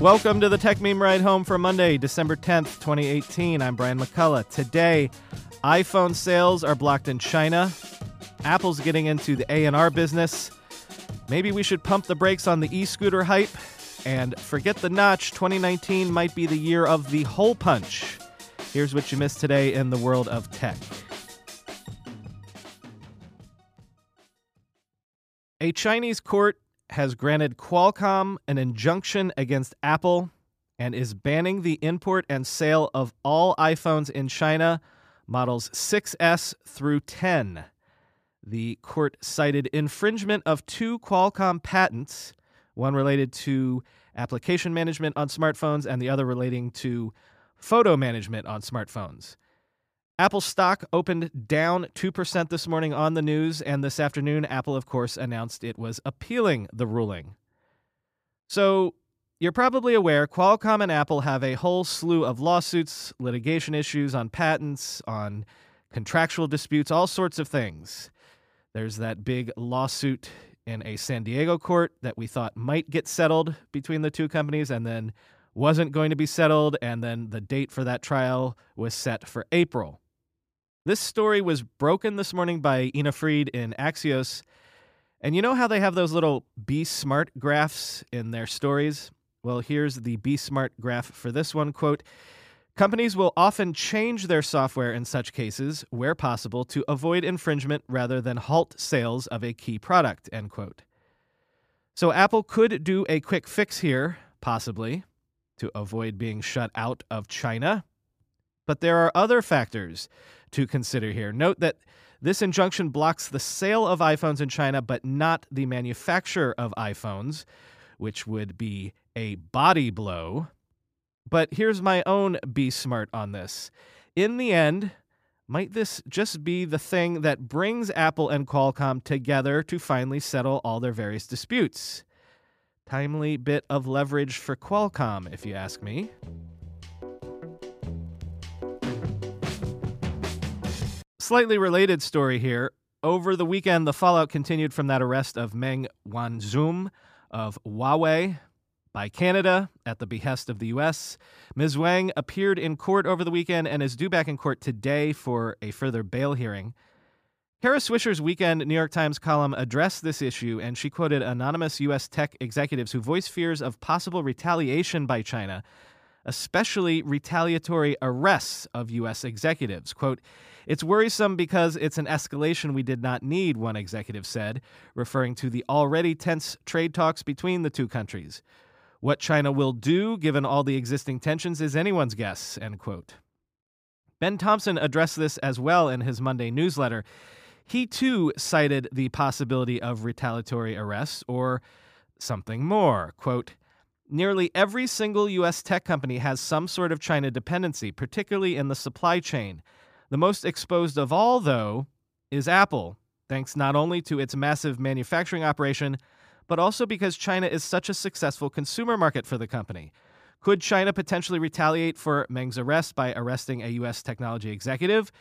Welcome to the Tech Meme Ride Home for Monday, December 10th, 2018. I'm Brian McCullough. Today, iPhone sales are blocked in China. Apple's getting into the A&R business. Maybe we should pump the brakes on the e-scooter hype. And forget the notch, 2019 might be the year of the hole punch. Here's what you missed today in the world of tech. A Chinese court has granted Qualcomm an injunction against Apple and is banning the import and sale of all iPhones in China, models 6S through 10. The court cited infringement of two Qualcomm patents, one related to application management on smartphones and the other relating to photo management on smartphones. Apple stock opened down 2% this morning on the news, and this afternoon, Apple, of course, announced it was appealing the ruling. So, you're probably aware Qualcomm and Apple have a whole slew of lawsuits, litigation issues on patents, on contractual disputes, all sorts of things. There's that big lawsuit in a San Diego court that we thought might get settled between the two companies and then wasn't going to be settled, and then the date for that trial was set for April. This story was broken this morning by Ina Fried in Axios. And you know how they have those little Be Smart graphs in their stories? Well, here's the Be Smart graph for this one. Quote, companies will often change their software in such cases where possible to avoid infringement rather than halt sales of a key product, end quote. So Apple could do a quick fix here, possibly, to avoid being shut out of China. But there are other factors to consider here. Note that this injunction blocks the sale of iPhones in China, but not the manufacture of iPhones, which would be a body blow. But here's my own Be Smart on this. In the end, might this just be the thing that brings Apple and Qualcomm together to finally settle all their various disputes? Timely bit of leverage for Qualcomm, if you ask me. Slightly related story here. Over the weekend, the fallout continued from that arrest of Meng Wanzhou of Huawei by Canada at the behest of the U.S. Ms. Wang appeared in court over the weekend and is due back in court today for a further bail hearing. Kara Swisher's weekend New York Times column addressed this issue, and she quoted anonymous U.S. tech executives who voiced fears of possible retaliation by China, especially retaliatory arrests of U.S. executives. Quote, it's worrisome because it's an escalation we did not need, one executive said, referring to the already tense trade talks between the two countries. What China will do, given all the existing tensions, is anyone's guess, end quote. Ben Thompson addressed this as well in his Monday newsletter. He, too, cited the possibility of retaliatory arrests or something more. Quote, nearly every single U.S. tech company has some sort of China dependency, particularly in the supply chain. The most exposed of all, though, is Apple, thanks not only to its massive manufacturing operation, but also because China is such a successful consumer market for the company. Could China potentially retaliate for Meng's arrest by arresting a U.S. technology executive?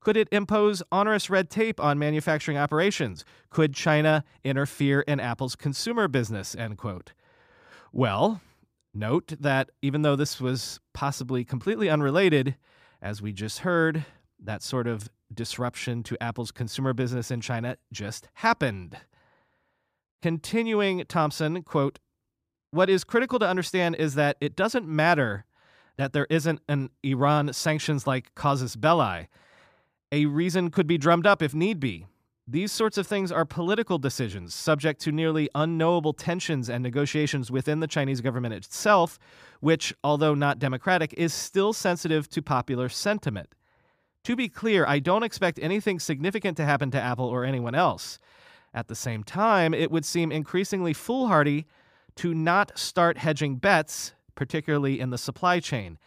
Could it impose onerous red tape on manufacturing operations? Could China interfere in Apple's consumer business, end quote. Well, note that even though this was possibly completely unrelated, as we just heard, that sort of disruption to Apple's consumer business in China just happened. Continuing Thompson, quote, what is critical to understand is that it doesn't matter that there isn't an Iran sanctions-like casus belli. A reason could be drummed up if need be. These sorts of things are political decisions, subject to nearly unknowable tensions and negotiations within the Chinese government itself, which, although not democratic, is still sensitive to popular sentiment. To be clear, I don't expect anything significant to happen to Apple or anyone else. At the same time, it would seem increasingly foolhardy to not start hedging bets, particularly in the supply chain.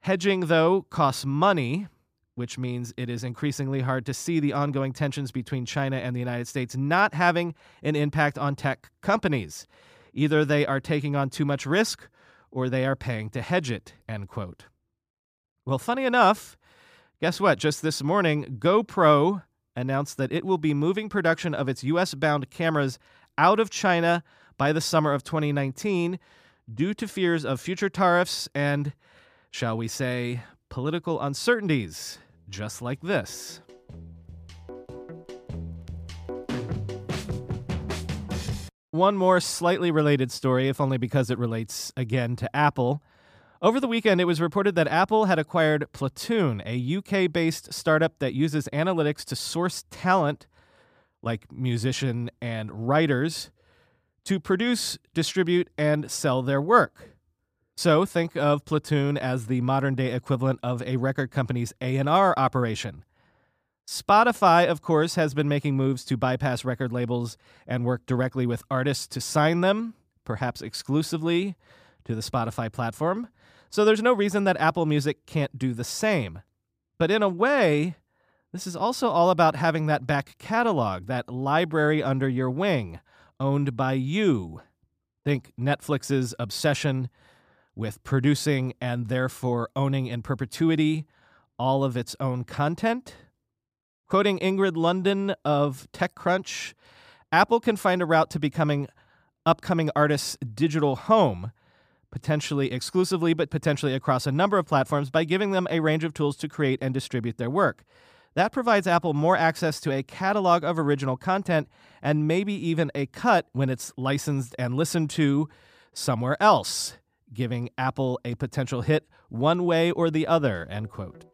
Hedging, though, costs money, which means it is increasingly hard to see the ongoing tensions between China and the United States not having an impact on tech companies. Either they are taking on too much risk or they are paying to hedge it, end quote. Well, funny enough, guess what? Just this morning, GoPro announced that it will be moving production of its U.S.-bound cameras out of China by the summer of 2019 due to fears of future tariffs and, shall we say, political uncertainties, just like this. One more slightly related story, if only because it relates again to Apple. Over the weekend, it was reported that Apple had acquired Platoon, a UK-based startup that uses analytics to source talent, like musicians and writers, to produce, distribute, and sell their work. So think of Platoon as the modern-day equivalent of a record company's A&R operation. Spotify, of course, has been making moves to bypass record labels and work directly with artists to sign them, perhaps exclusively, to the Spotify platform. So there's no reason that Apple Music can't do the same. But in a way, this is also all about having that back catalog, that library under your wing, owned by you. Think Netflix's obsession with producing and therefore owning in perpetuity all of its own content. Quoting Ingrid London of TechCrunch, Apple can find a route to becoming upcoming artists' digital home, potentially exclusively, but potentially across a number of platforms, by giving them a range of tools to create and distribute their work. That provides Apple more access to a catalog of original content and maybe even a cut when it's licensed and listened to somewhere else, giving Apple a potential hit one way or the other, end quote.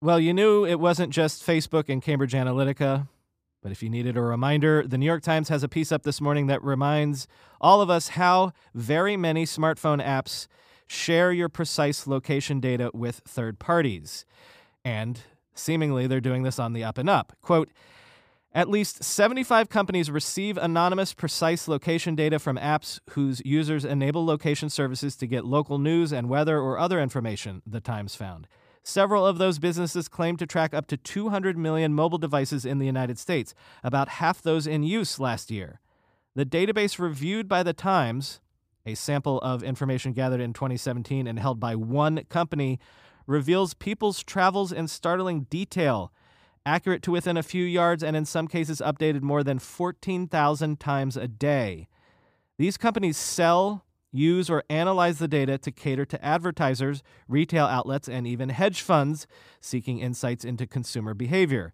Well, you knew it wasn't just Facebook and Cambridge Analytica, but if you needed a reminder, the New York Times has a piece up this morning that reminds all of us how very many smartphone apps share your precise location data with third parties. And seemingly they're doing this on the up and up. Quote, at least 75 companies receive anonymous precise location data from apps whose users enable location services to get local news and weather or other information, the Times found. Several of those businesses claim to track up to 200 million mobile devices in the United States, about half those in use last year. The database reviewed by the Times, a sample of information gathered in 2017 and held by one company, reveals people's travels in startling detail, accurate to within a few yards and in some cases updated more than 14,000 times a day. These companies sell, use, or analyze the data to cater to advertisers, retail outlets, and even hedge funds seeking insights into consumer behavior.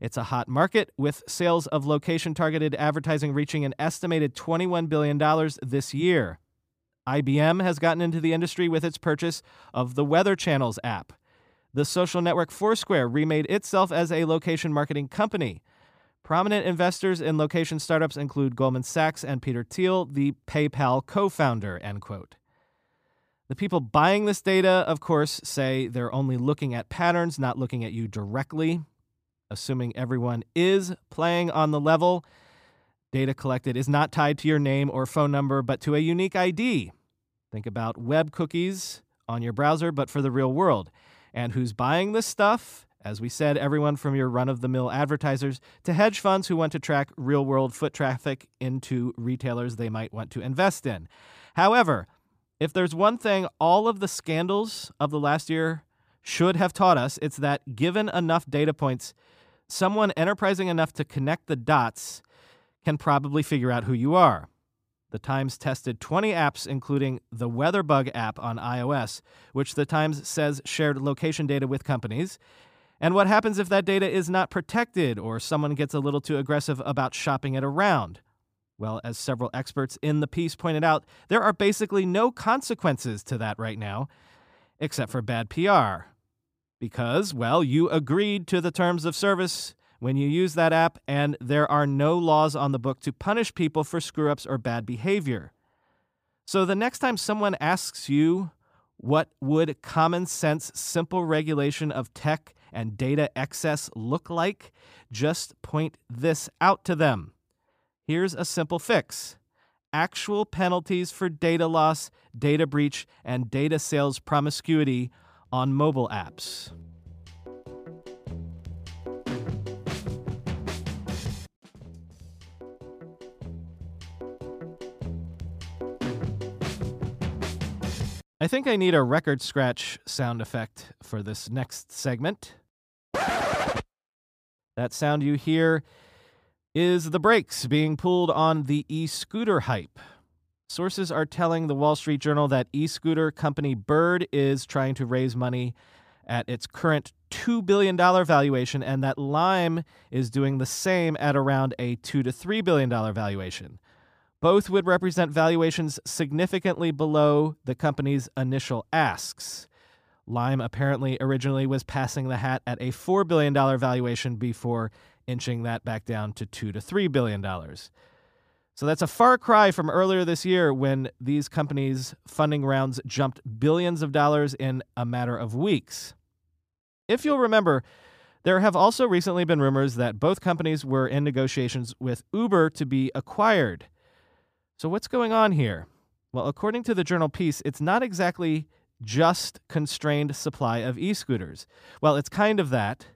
It's a hot market, with sales of location-targeted advertising reaching an estimated $21 billion this year. IBM has gotten into the industry with its purchase of the Weather Channel's app. The social network Foursquare remade itself as a location marketing company. Prominent investors in location startups include Goldman Sachs and Peter Thiel, the PayPal co-founder, end quote. The people buying this data, of course, say they're only looking at patterns, not looking at you directly. Assuming everyone is playing on the level, data collected is not tied to your name or phone number, but to a unique ID. Think about web cookies on your browser, but for the real world. And who's buying this stuff? As we said, everyone from your run-of-the-mill advertisers to hedge funds who want to track real-world foot traffic into retailers they might want to invest in. However, if there's one thing all of the scandals of the last year should have taught us, it's that given enough data points, someone enterprising enough to connect the dots can probably figure out who you are. The Times tested 20 apps, including the WeatherBug app on iOS, which the Times says shared location data with companies. And what happens if that data is not protected or someone gets a little too aggressive about shopping it around? Well, as several experts in the piece pointed out, there are basically no consequences to that right now, except for bad PR. Because, well, you agreed to the terms of service when you use that app, and there are no laws on the book to punish people for screw-ups or bad behavior. So the next time someone asks you, what would common sense, simple regulation of tech and data excess look like? Just point this out to them. Here's a simple fix. Actual penalties for data loss, data breach, and data sales promiscuity on mobile apps. I think I need a record scratch sound effect for this next segment. That sound you hear is the brakes being pulled on the e-scooter hype. Sources are telling the Wall Street Journal that e-scooter company Bird is trying to raise money at its current $2 billion valuation, and that Lime is doing the same at around a $2 to $3 billion valuation. Both would represent valuations significantly below the company's initial asks. Lime apparently originally was passing the hat at a $4 billion valuation before inching that back down to $2 to $3 billion. So that's a far cry from earlier this year when these companies' funding rounds jumped billions of dollars in a matter of weeks. If you'll remember, there have also recently been rumors that both companies were in negotiations with Uber to be acquired. So what's going on here? Well, according to the journal piece, it's not exactly just constrained supply of e-scooters. Well, it's kind of that,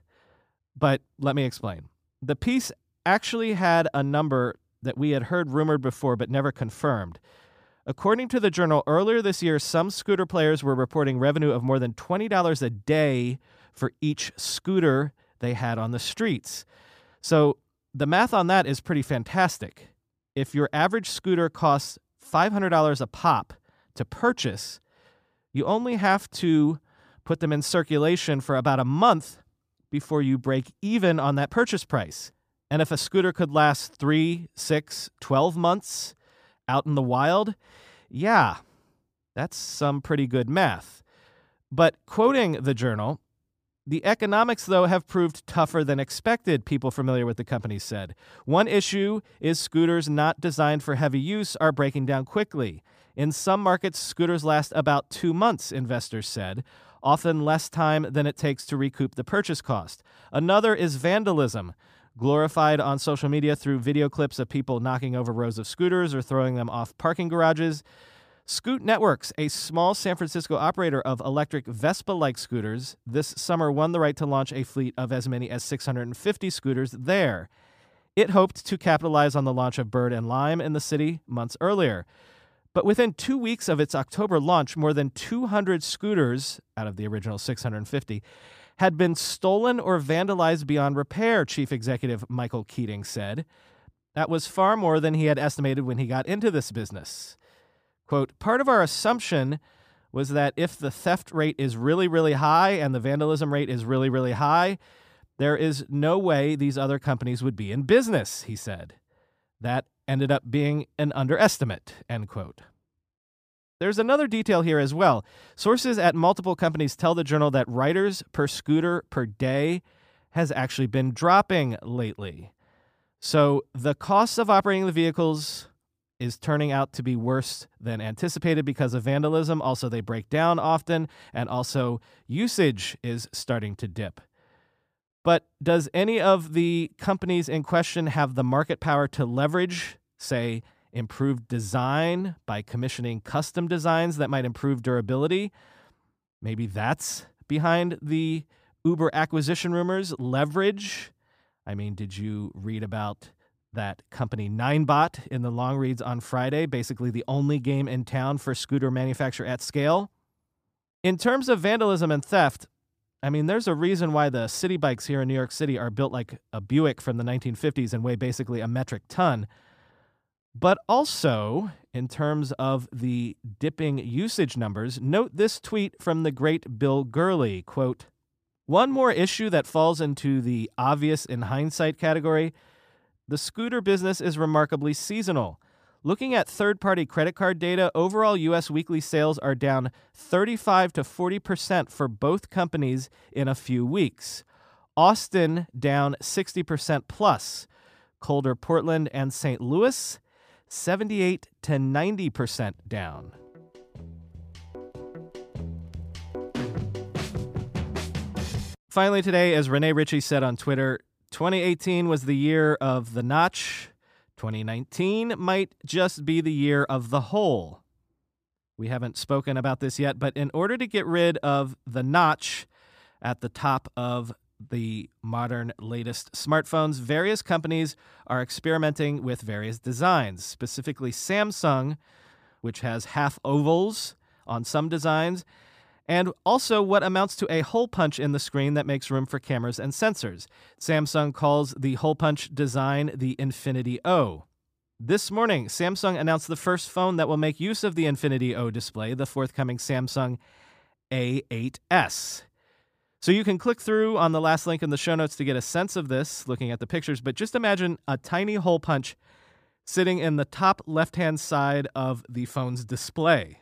but let me explain. The piece actually had a number that we had heard rumored before but never confirmed. According to the journal, earlier this year, some scooter players were reporting revenue of more than $20 a day for each scooter they had on the streets. So the math on that is pretty fantastic. If your average scooter costs $500 a pop to purchase, you only have to put them in circulation for about a month before you break even on that purchase price. And if a scooter could last 3, 6, 12 months out in the wild, yeah, that's some pretty good math. But quoting the journal, the economics, though, have proved tougher than expected, people familiar with the company said. One issue is scooters not designed for heavy use are breaking down quickly. In some markets, scooters last about 2 months, investors said, often less time than it takes to recoup the purchase cost. Another is vandalism, glorified on social media through video clips of people knocking over rows of scooters or throwing them off parking garages. Scoot Networks, a small San Francisco operator of electric Vespa-like scooters, this summer won the right to launch a fleet of as many as 650 scooters there. It hoped to capitalize on the launch of Bird and Lime in the city months earlier. But within 2 weeks of its October launch, more than 200 scooters, out of the original 650, had been stolen or vandalized beyond repair, Chief Executive Michael Keating said. That was far more than he had estimated when he got into this business. Quote, part of our assumption was that if the theft rate is really, really high and the vandalism rate is really, really high, there is no way these other companies would be in business, he said. That ended up being an underestimate, end quote. There's another detail here as well. Sources at multiple companies tell the journal that riders per scooter per day has actually been dropping lately. So the cost of operating the vehicles is turning out to be worse than anticipated because of vandalism. Also, they break down often, and also usage is starting to dip. But does any of the companies in question have the market power to leverage, say, improved design by commissioning custom designs that might improve durability? Maybe that's behind the Uber acquisition rumors. Leverage. I mean, did you read about that company Ninebot in the long reads on Friday? Basically the only game in town for scooter manufacture at scale. In terms of vandalism and theft, I mean, there's a reason why the city bikes here in New York City are built like a Buick from the 1950s and weigh basically a metric ton. But also, in terms of the dipping usage numbers, note this tweet from the great Bill Gurley, quote, one more issue that falls into the obvious in hindsight category, the scooter business is remarkably seasonal. Looking at third-party credit card data, overall U.S. weekly sales are down 35 to 40% for both companies in a few weeks. Austin down 60% plus. Colder Portland and St. Louis, 78 to 90% down. Finally today, as Renee Ritchie said on Twitter, 2018 was the year of the notch. 2019 might just be the year of the hole. We haven't spoken about this yet, but in order to get rid of the notch at the top of the modern latest smartphones, various companies are experimenting with various designs, specifically Samsung, which has half ovals on some designs, and also what amounts to a hole punch in the screen that makes room for cameras and sensors. Samsung calls the hole punch design the Infinity-O. This morning, Samsung announced the first phone that will make use of the Infinity-O display, the forthcoming Samsung A8s. So you can click through on the last link in the show notes to get a sense of this, looking at the pictures, but just imagine a tiny hole punch sitting in the top left-hand side of the phone's display.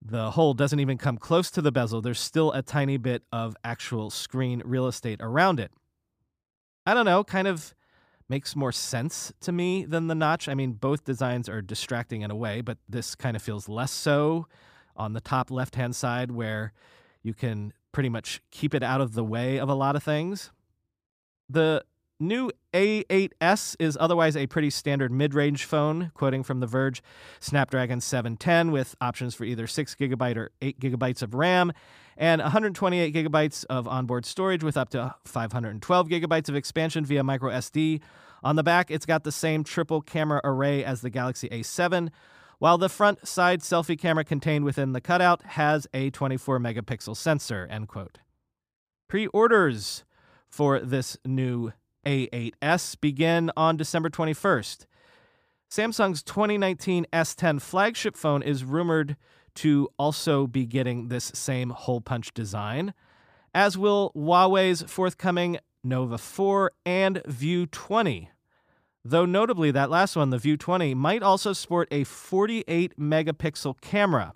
The hole doesn't even come close to the bezel. There's still a tiny bit of actual screen real estate around it. I don't know, kind of makes more sense to me than the notch. I mean, both designs are distracting in a way, but this kind of feels less so on the top left-hand side where you can pretty much keep it out of the way of a lot of things. The new A8s is otherwise a pretty standard mid-range phone, quoting from The Verge, Snapdragon 710 with options for either 6GB or 8GB of RAM and 128GB of onboard storage with up to 512GB of expansion via microSD. On the back, it's got the same triple camera array as the Galaxy A7, while the front side selfie camera contained within the cutout has a 24-megapixel sensor, end quote. Pre-orders for this new A8s begin on December 21st. Samsung's 2019 S10 flagship phone is rumored to also be getting this same hole-punch design, as will Huawei's forthcoming Nova 4 and View 20. Though notably, that last one, the View 20, might also sport a 48-megapixel camera.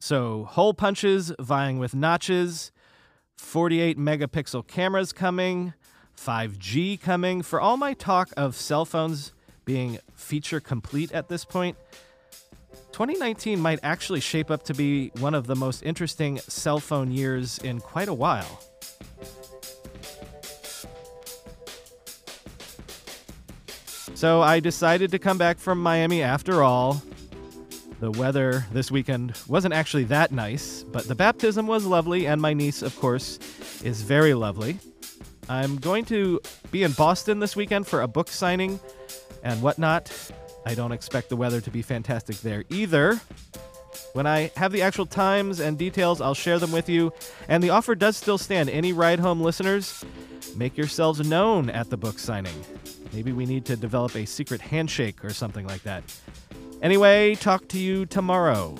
So hole punches vying with notches, 48-megapixel cameras coming, 5G coming. For all my talk of cell phones being feature complete at this point, 2019 might actually shape up to be one of the most interesting cell phone years in quite a while. So I decided to come back from Miami after all. The weather this weekend wasn't actually that nice, but the baptism was lovely, and my niece, of course, is very lovely. I'm going to be in Boston this weekend for a book signing and whatnot. I don't expect the weather to be fantastic there either. When I have the actual times and details, I'll share them with you. And the offer does still stand. Any Ride Home listeners, make yourselves known at the book signing. Maybe we need to develop a secret handshake or something like that. Anyway, talk to you tomorrow.